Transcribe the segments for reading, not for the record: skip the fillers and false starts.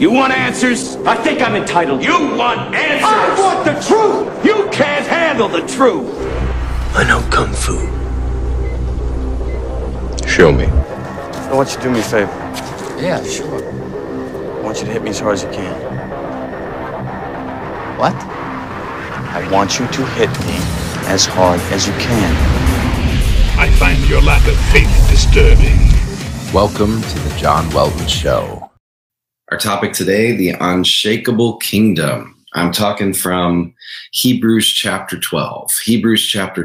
You want answers? I think I'm entitled. You want answers? I want the truth! You can't handle the truth! I know Kung Fu. Show me. I want you to do me a favor. Yeah, sure. I want you to hit me as hard as you can. What? I want you to hit me as hard as you can. I find your lack of faith disturbing. Welcome to the John Weldon Show. Our topic today, the unshakable kingdom. I'm talking from Hebrews chapter 12. I love Hebrews chapter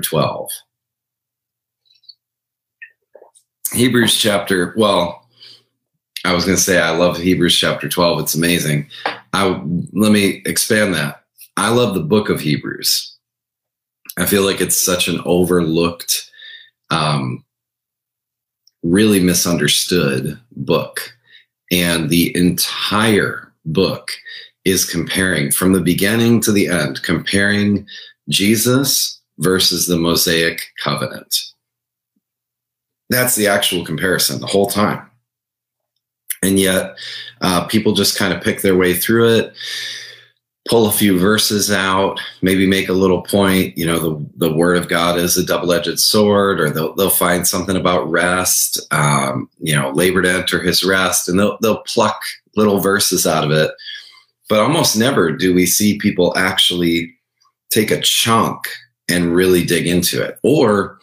12. It's amazing. Let me expand that. I love the book of Hebrews. I feel like it's such an overlooked, really misunderstood book. And the entire book is comparing, from the beginning to the end, comparing Jesus versus the Mosaic covenant. That's the actual comparison the whole time. And yet people just kind of pick their way through it, pull a few verses out, maybe make a little point. You know, the word of God is a double-edged sword, or they'll find something about rest, labor to enter his rest, and they'll pluck little verses out of it. But almost never do we see people actually take a chunk and really dig into it, or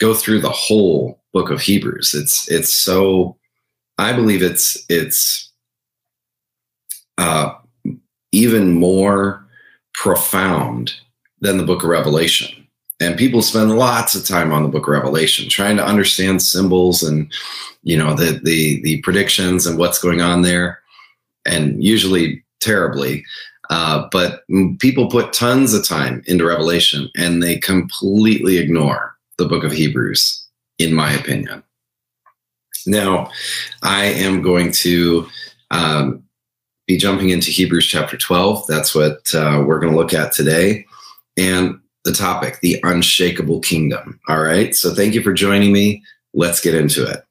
go through the whole book of Hebrews. I believe it's even more profound than the book of Revelation. And people spend lots of time on the book of Revelation trying to understand symbols and, you know, the predictions and what's going on there, and usually terribly. But people put tons of time into Revelation and they completely ignore the book of Hebrews, in my opinion. Now, I am going to be jumping into Hebrews chapter 12. That's what we're going to look at today. And the topic, the unshakable kingdom. All right. So thank you for joining me. Let's get into it.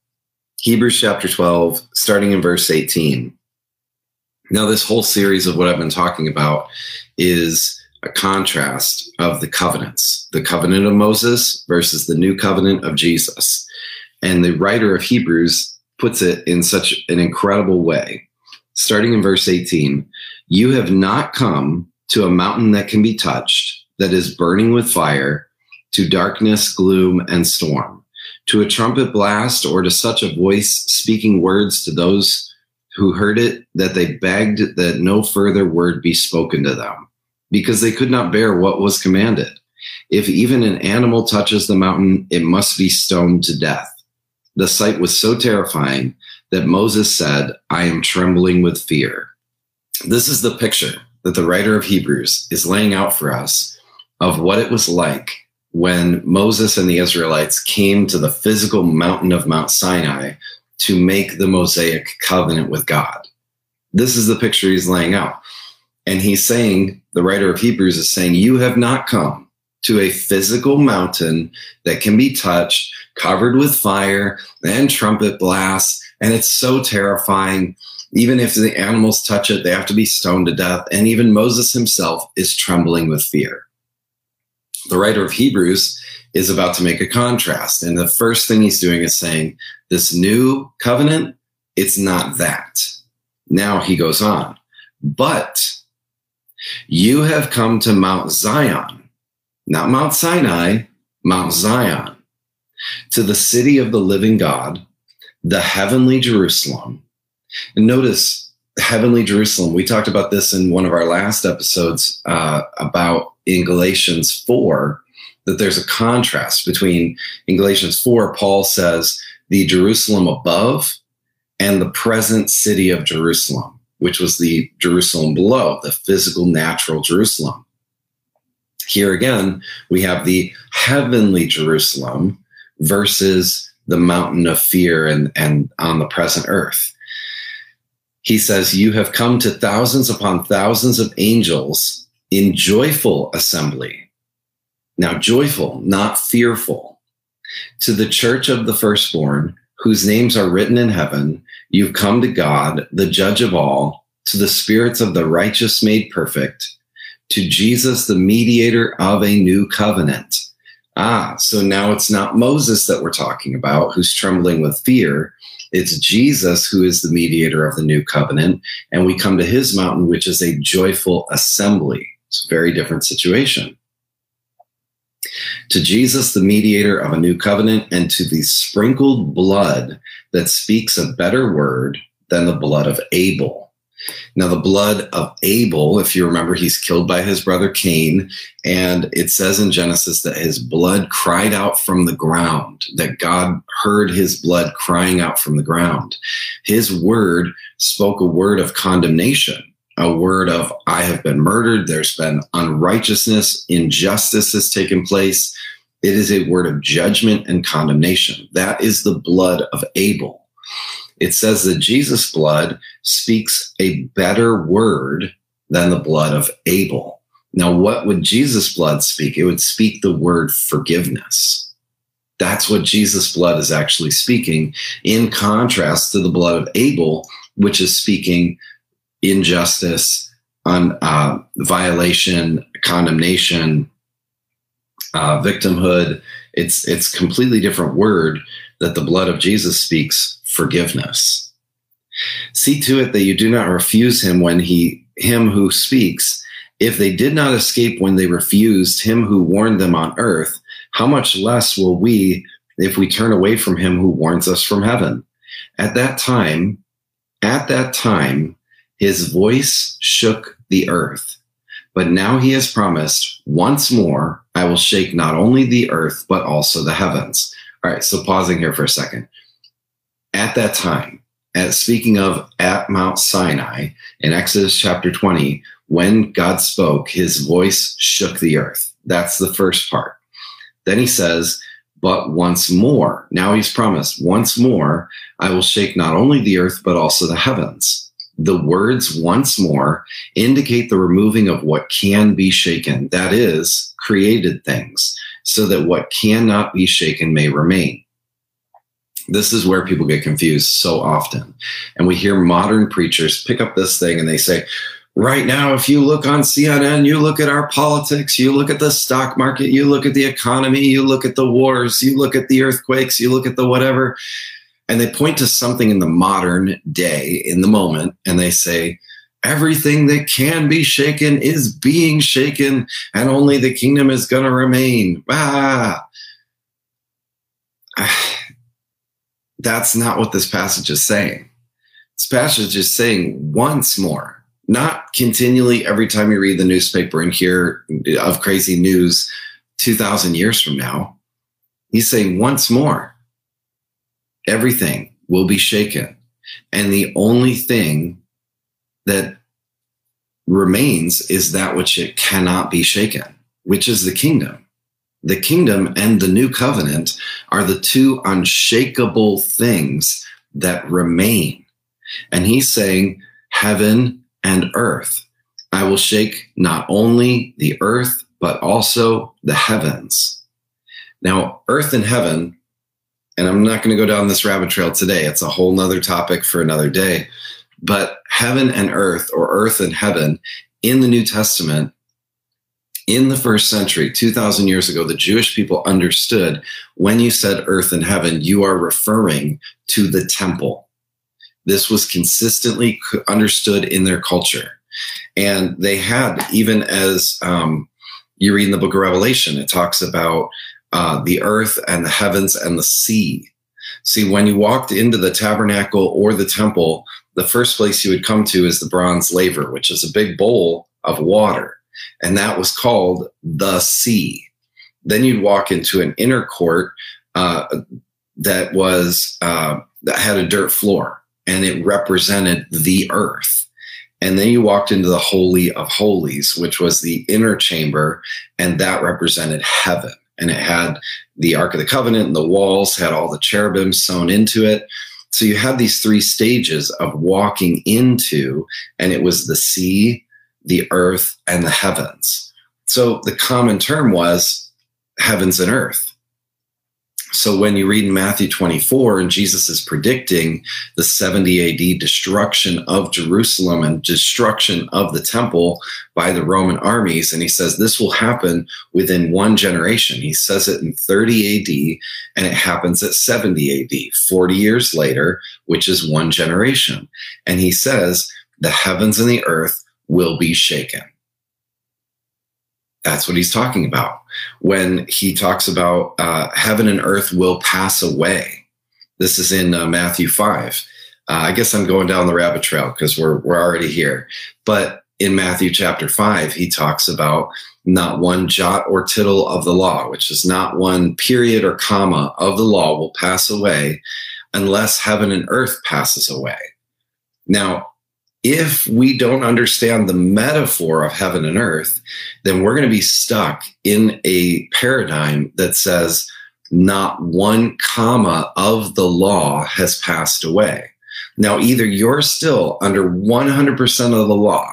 Hebrews chapter 12, starting in verse 18. Now, this whole series of what I've been talking about is a contrast of the covenants, the covenant of Moses versus the new covenant of Jesus. And the writer of Hebrews puts it in such an incredible way. Starting in verse 18, you have not come to a mountain that can be touched, that is burning with fire, to darkness, gloom, and storm, to a trumpet blast, or to such a voice speaking words to those who heard it, that they begged that no further word be spoken to them, because they could not bear what was commanded. If even an animal touches the mountain, it must be stoned to death. The sight was so terrifying that Moses said, I am trembling with fear. This is the picture that the writer of Hebrews is laying out for us of what it was like when Moses and the Israelites came to the physical mountain of Mount Sinai to make the Mosaic covenant with God. This is the picture he's laying out. And he's saying, the writer of Hebrews is saying, you have not come to a physical mountain that can be touched, covered with fire and trumpet blasts. And it's so terrifying. Even if the animals touch it, they have to be stoned to death. And even Moses himself is trembling with fear. The writer of Hebrews is about to make a contrast. And the first thing he's doing is saying, this new covenant, it's not that. Now he goes on. But you have come to Mount Zion, not Mount Sinai, Mount Zion, to the city of the living God, the heavenly Jerusalem. And notice, heavenly Jerusalem. We talked about this in one of our last episodes about in Galatians 4, that there's a contrast between, in Galatians 4, Paul says the Jerusalem above and the present city of Jerusalem, which was the Jerusalem below, the physical, natural Jerusalem. Here again, we have the heavenly Jerusalem versus the mountain of fear and on the present earth. He says, you have come to thousands upon thousands of angels in joyful assembly. Now, joyful, not fearful. To the church of the firstborn, whose names are written in heaven, you've come to God, the judge of all, to the spirits of the righteous made perfect, to Jesus, the mediator of a new covenant. Ah, so now it's not Moses that we're talking about who's trembling with fear. It's Jesus who is the mediator of the new covenant, and we come to his mountain, which is a joyful assembly. It's a very different situation. To Jesus, the mediator of a new covenant, and to the sprinkled blood that speaks a better word than the blood of Abel. Now, the blood of Abel, if you remember, he's killed by his brother Cain, and it says in Genesis that his blood cried out from the ground, that God heard his blood crying out from the ground. His word spoke a word of condemnation, a word of, I have been murdered, there's been unrighteousness, injustice has taken place. It is a word of judgment and condemnation. That is the blood of Abel. It says that Jesus' blood speaks a better word than the blood of Abel. Now, what would Jesus' blood speak? It would speak the word forgiveness. That's what Jesus' blood is actually speaking, in contrast to the blood of Abel, which is speaking injustice, violation, condemnation, victimhood. It's a completely different word that the blood of Jesus speaks, forgiveness. See to it that you do not refuse him when him who speaks. If they did not escape when they refused him who warned them on earth, how much less will we if we turn away from him who warns us from heaven? At that time, his voice shook the earth. But now he has promised, once more, I will shake not only the earth, but also the heavens. All right, so pausing here for a second. At that time, speaking of at Mount Sinai, in Exodus chapter 20, when God spoke, his voice shook the earth. That's the first part. Then he says, but once more, now he's promised, once more, I will shake not only the earth, but also the heavens. The words once more indicate the removing of what can be shaken, that is, created things, so that what cannot be shaken may remain. This is where people get confused so often. And we hear modern preachers pick up this thing and they say, right now, if you look on CNN, you look at our politics, you look at the stock market, you look at the economy, you look at the wars, you look at the earthquakes, you look at the whatever. And they point to something in the modern day, in the moment, and they say, everything that can be shaken is being shaken, and only the kingdom is going to remain. Ah. That's not what this passage is saying. This passage is saying once more, not continually every time you read the newspaper and hear of crazy news 2,000 years from now. He's saying once more, everything will be shaken. And the only thing that remains is that which it cannot be shaken, which is the kingdom. The kingdom and the new covenant are the two unshakable things that remain. And he's saying, heaven and earth, I will shake not only the earth, but also the heavens. Now, earth and heaven, and I'm not going to go down this rabbit trail today. It's a whole nother topic for another day. But heaven and earth, or earth and heaven, in the New Testament, in the first century, 2,000 years ago, the Jewish people understood when you said earth and heaven, you are referring to the temple. This was consistently understood in their culture. And they had, even as you read in the book of Revelation, it talks about the earth and the heavens and the sea. See, when you walked into the tabernacle or the temple, the first place you would come to is the bronze laver, which is a big bowl of water. And that was called the sea. Then you'd walk into an inner court that had a dirt floor, and it represented the earth. And then you walked into the Holy of Holies, which was the inner chamber, and that represented heaven. And it had the Ark of the Covenant, and the walls had all the cherubim sewn into it. So you had these three stages of walking into, and it was the sea, the earth, and the heavens. So the common term was heavens and earth. So when you read in Matthew 24, and Jesus is predicting the 70 AD destruction of Jerusalem and destruction of the temple by the Roman armies, and he says this will happen within one generation. He says it in 30 AD, and it happens at 70 AD, 40 years later, which is one generation. And he says, the heavens and the earth will be shaken. That's what he's talking about when he talks about heaven and earth will pass away. This is in Matthew 5. I guess I'm going down the rabbit trail because we're already here. But in Matthew chapter 5, he talks about not one jot or tittle of the law, which is not one period or comma of the law will pass away unless heaven and earth passes away. Now, if we don't understand the metaphor of heaven and earth, then we're going to be stuck in a paradigm that says not one comma of the law has passed away. Now, either you're still under 100% of the law,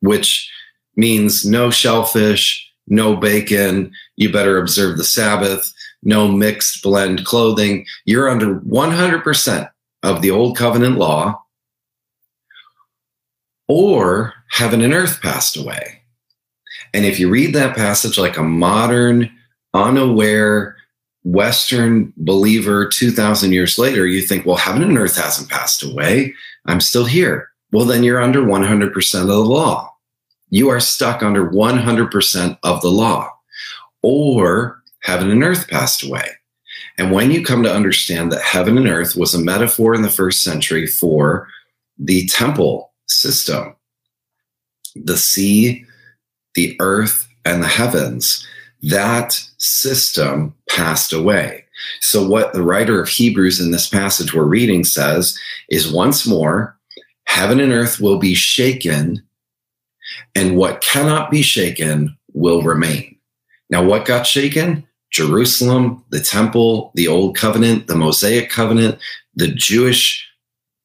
which means no shellfish, no bacon, you better observe the Sabbath, no mixed blend clothing. You're under 100% of the old covenant law, or heaven and earth passed away. And if you read that passage like a modern, unaware, Western believer 2,000 years later, you think, well, heaven and earth hasn't passed away. I'm still here. Well, then you're under 100% of the law. You are stuck under 100% of the law, or heaven and earth passed away. And when you come to understand that heaven and earth was a metaphor in the first century for the temple system, the sea, the earth, and the heavens, that system passed away. So what the writer of Hebrews in this passage we're reading says is, once more, heaven and earth will be shaken, and what cannot be shaken will remain. Now, what got shaken? Jerusalem, the temple, the old covenant, the Mosaic covenant, the Jewish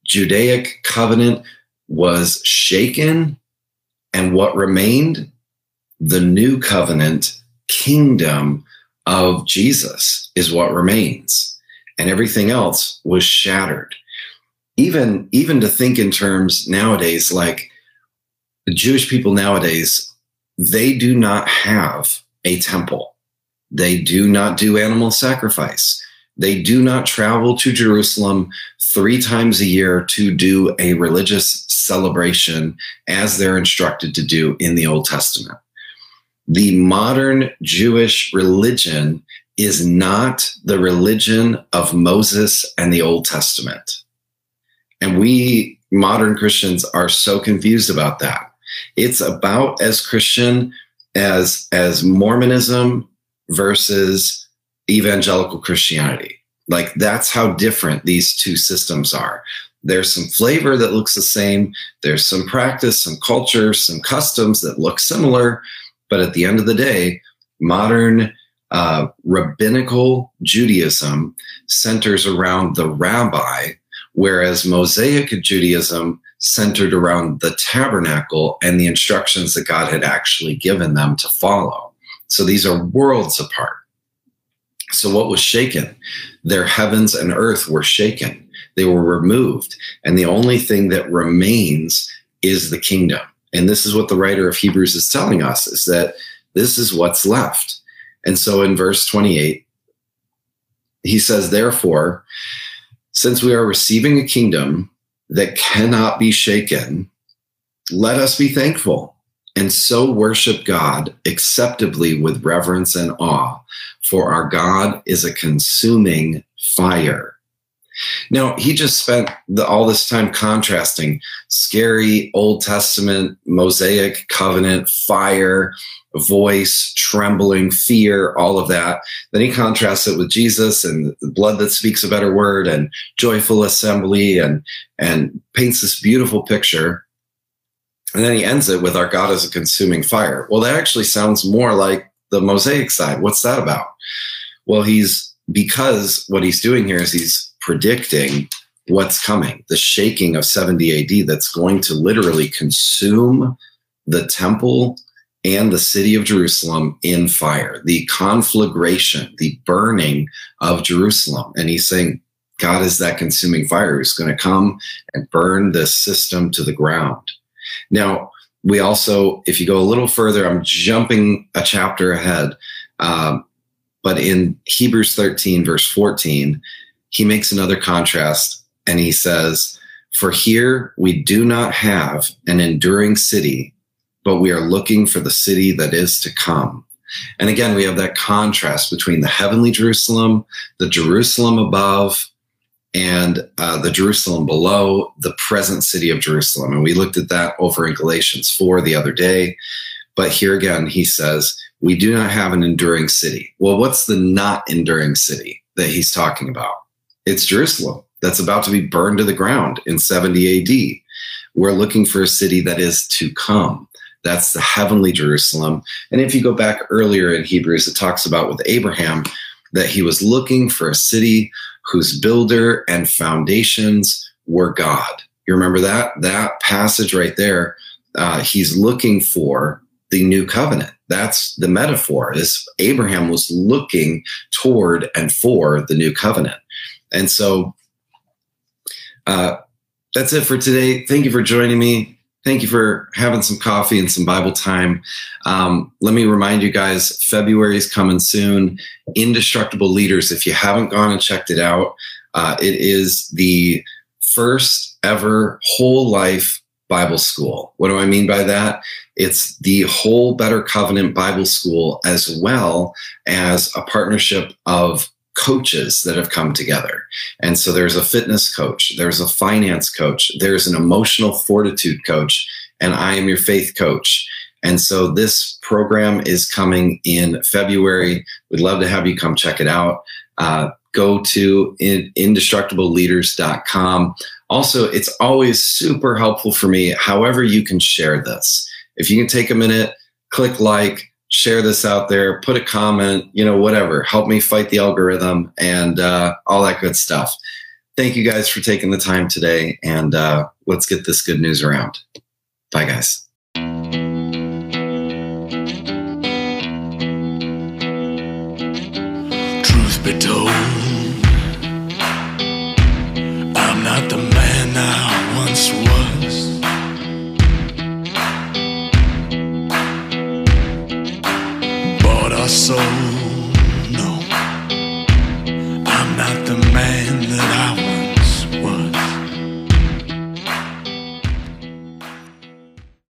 Judaic covenant was shaken, and what remained? The new covenant kingdom of Jesus is what remains, and everything else was shattered. Even to think in terms nowadays, like the Jewish people nowadays, they do not have a temple. They do not do animal sacrifice. They do not travel to Jerusalem 3 times a year to do a religious celebration as they're instructed to do in the Old Testament. The modern Jewish religion is not the religion of Moses and the Old Testament. And we modern Christians are so confused about that. It's about as Christian as Mormonism versus evangelical Christianity. Like, that's how different these two systems are. There's some flavor that looks the same. There's some practice, some culture, some customs that look similar. But at the end of the day, modern rabbinical Judaism centers around the rabbi, whereas Mosaic Judaism centered around the tabernacle and the instructions that God had actually given them to follow. So these are worlds apart. So what was shaken? Their heavens and earth were shaken. They were removed. And the only thing that remains is the kingdom. And this is what the writer of Hebrews is telling us, is that this is what's left. And so in verse 28, he says, therefore, since we are receiving a kingdom that cannot be shaken, let us be thankful and so worship God acceptably with reverence and awe, for our God is a consuming fire. Now, he just spent all this time contrasting scary Old Testament, Mosaic covenant, fire, voice, trembling, fear, all of that. Then he contrasts it with Jesus and the blood that speaks a better word and joyful assembly, and paints this beautiful picture. And then he ends it with, our God is a consuming fire. Well, that actually sounds more like the Mosaic side. What's that about? Well, because what he's doing here is he's predicting what's coming, the shaking of 70 AD that's going to literally consume the temple and the city of Jerusalem in fire, the conflagration, the burning of Jerusalem. And he's saying, God is that consuming fire who's going to come and burn this system to the ground. Now, we also, if you go a little further, I'm jumping a chapter ahead, but in Hebrews 13, verse 14, he makes another contrast and he says, "For here we do not have an enduring city, but we are looking for the city that is to come." And again, we have that contrast between the heavenly Jerusalem, the Jerusalem above, and the Jerusalem below, the present city of Jerusalem. And we looked at that over in Galatians 4 the other day. But here again, he says, we do not have an enduring city. Well, what's the not enduring city that he's talking about? It's Jerusalem that's about to be burned to the ground in 70 AD. We're looking for a city that is to come. That's the heavenly Jerusalem. And if you go back earlier in Hebrews, it talks about with Abraham that he was looking for a city whose builder and foundations were God. You remember that? That passage right there, he's looking for the new covenant. That's the metaphor, is Abraham was looking toward and for the new covenant. And so that's it for today. Thank you for joining me. Thank you for having some coffee and some Bible time. Let me remind you guys, February is coming soon. Indestructible Leaders, if you haven't gone and checked it out, it is the first ever whole life Bible school. What do I mean by that? It's the whole Better Covenant Bible School, as well as a partnership of coaches that have come together. And so there's a fitness coach, there's a finance coach, there's an emotional fortitude coach, and I am your faith coach. And so this program is coming in February. We'd love to have you come check it out. Go to indestructibleleaders.com. Also, it's always super helpful for me, however you can share this. If you can take a minute, click like, share this out there, put a comment, you know, whatever. Help me fight the algorithm and all that good stuff. Thank you guys for taking the time today, and let's get this good news around. Bye, guys. Truth be told, I'm not the man I once was. So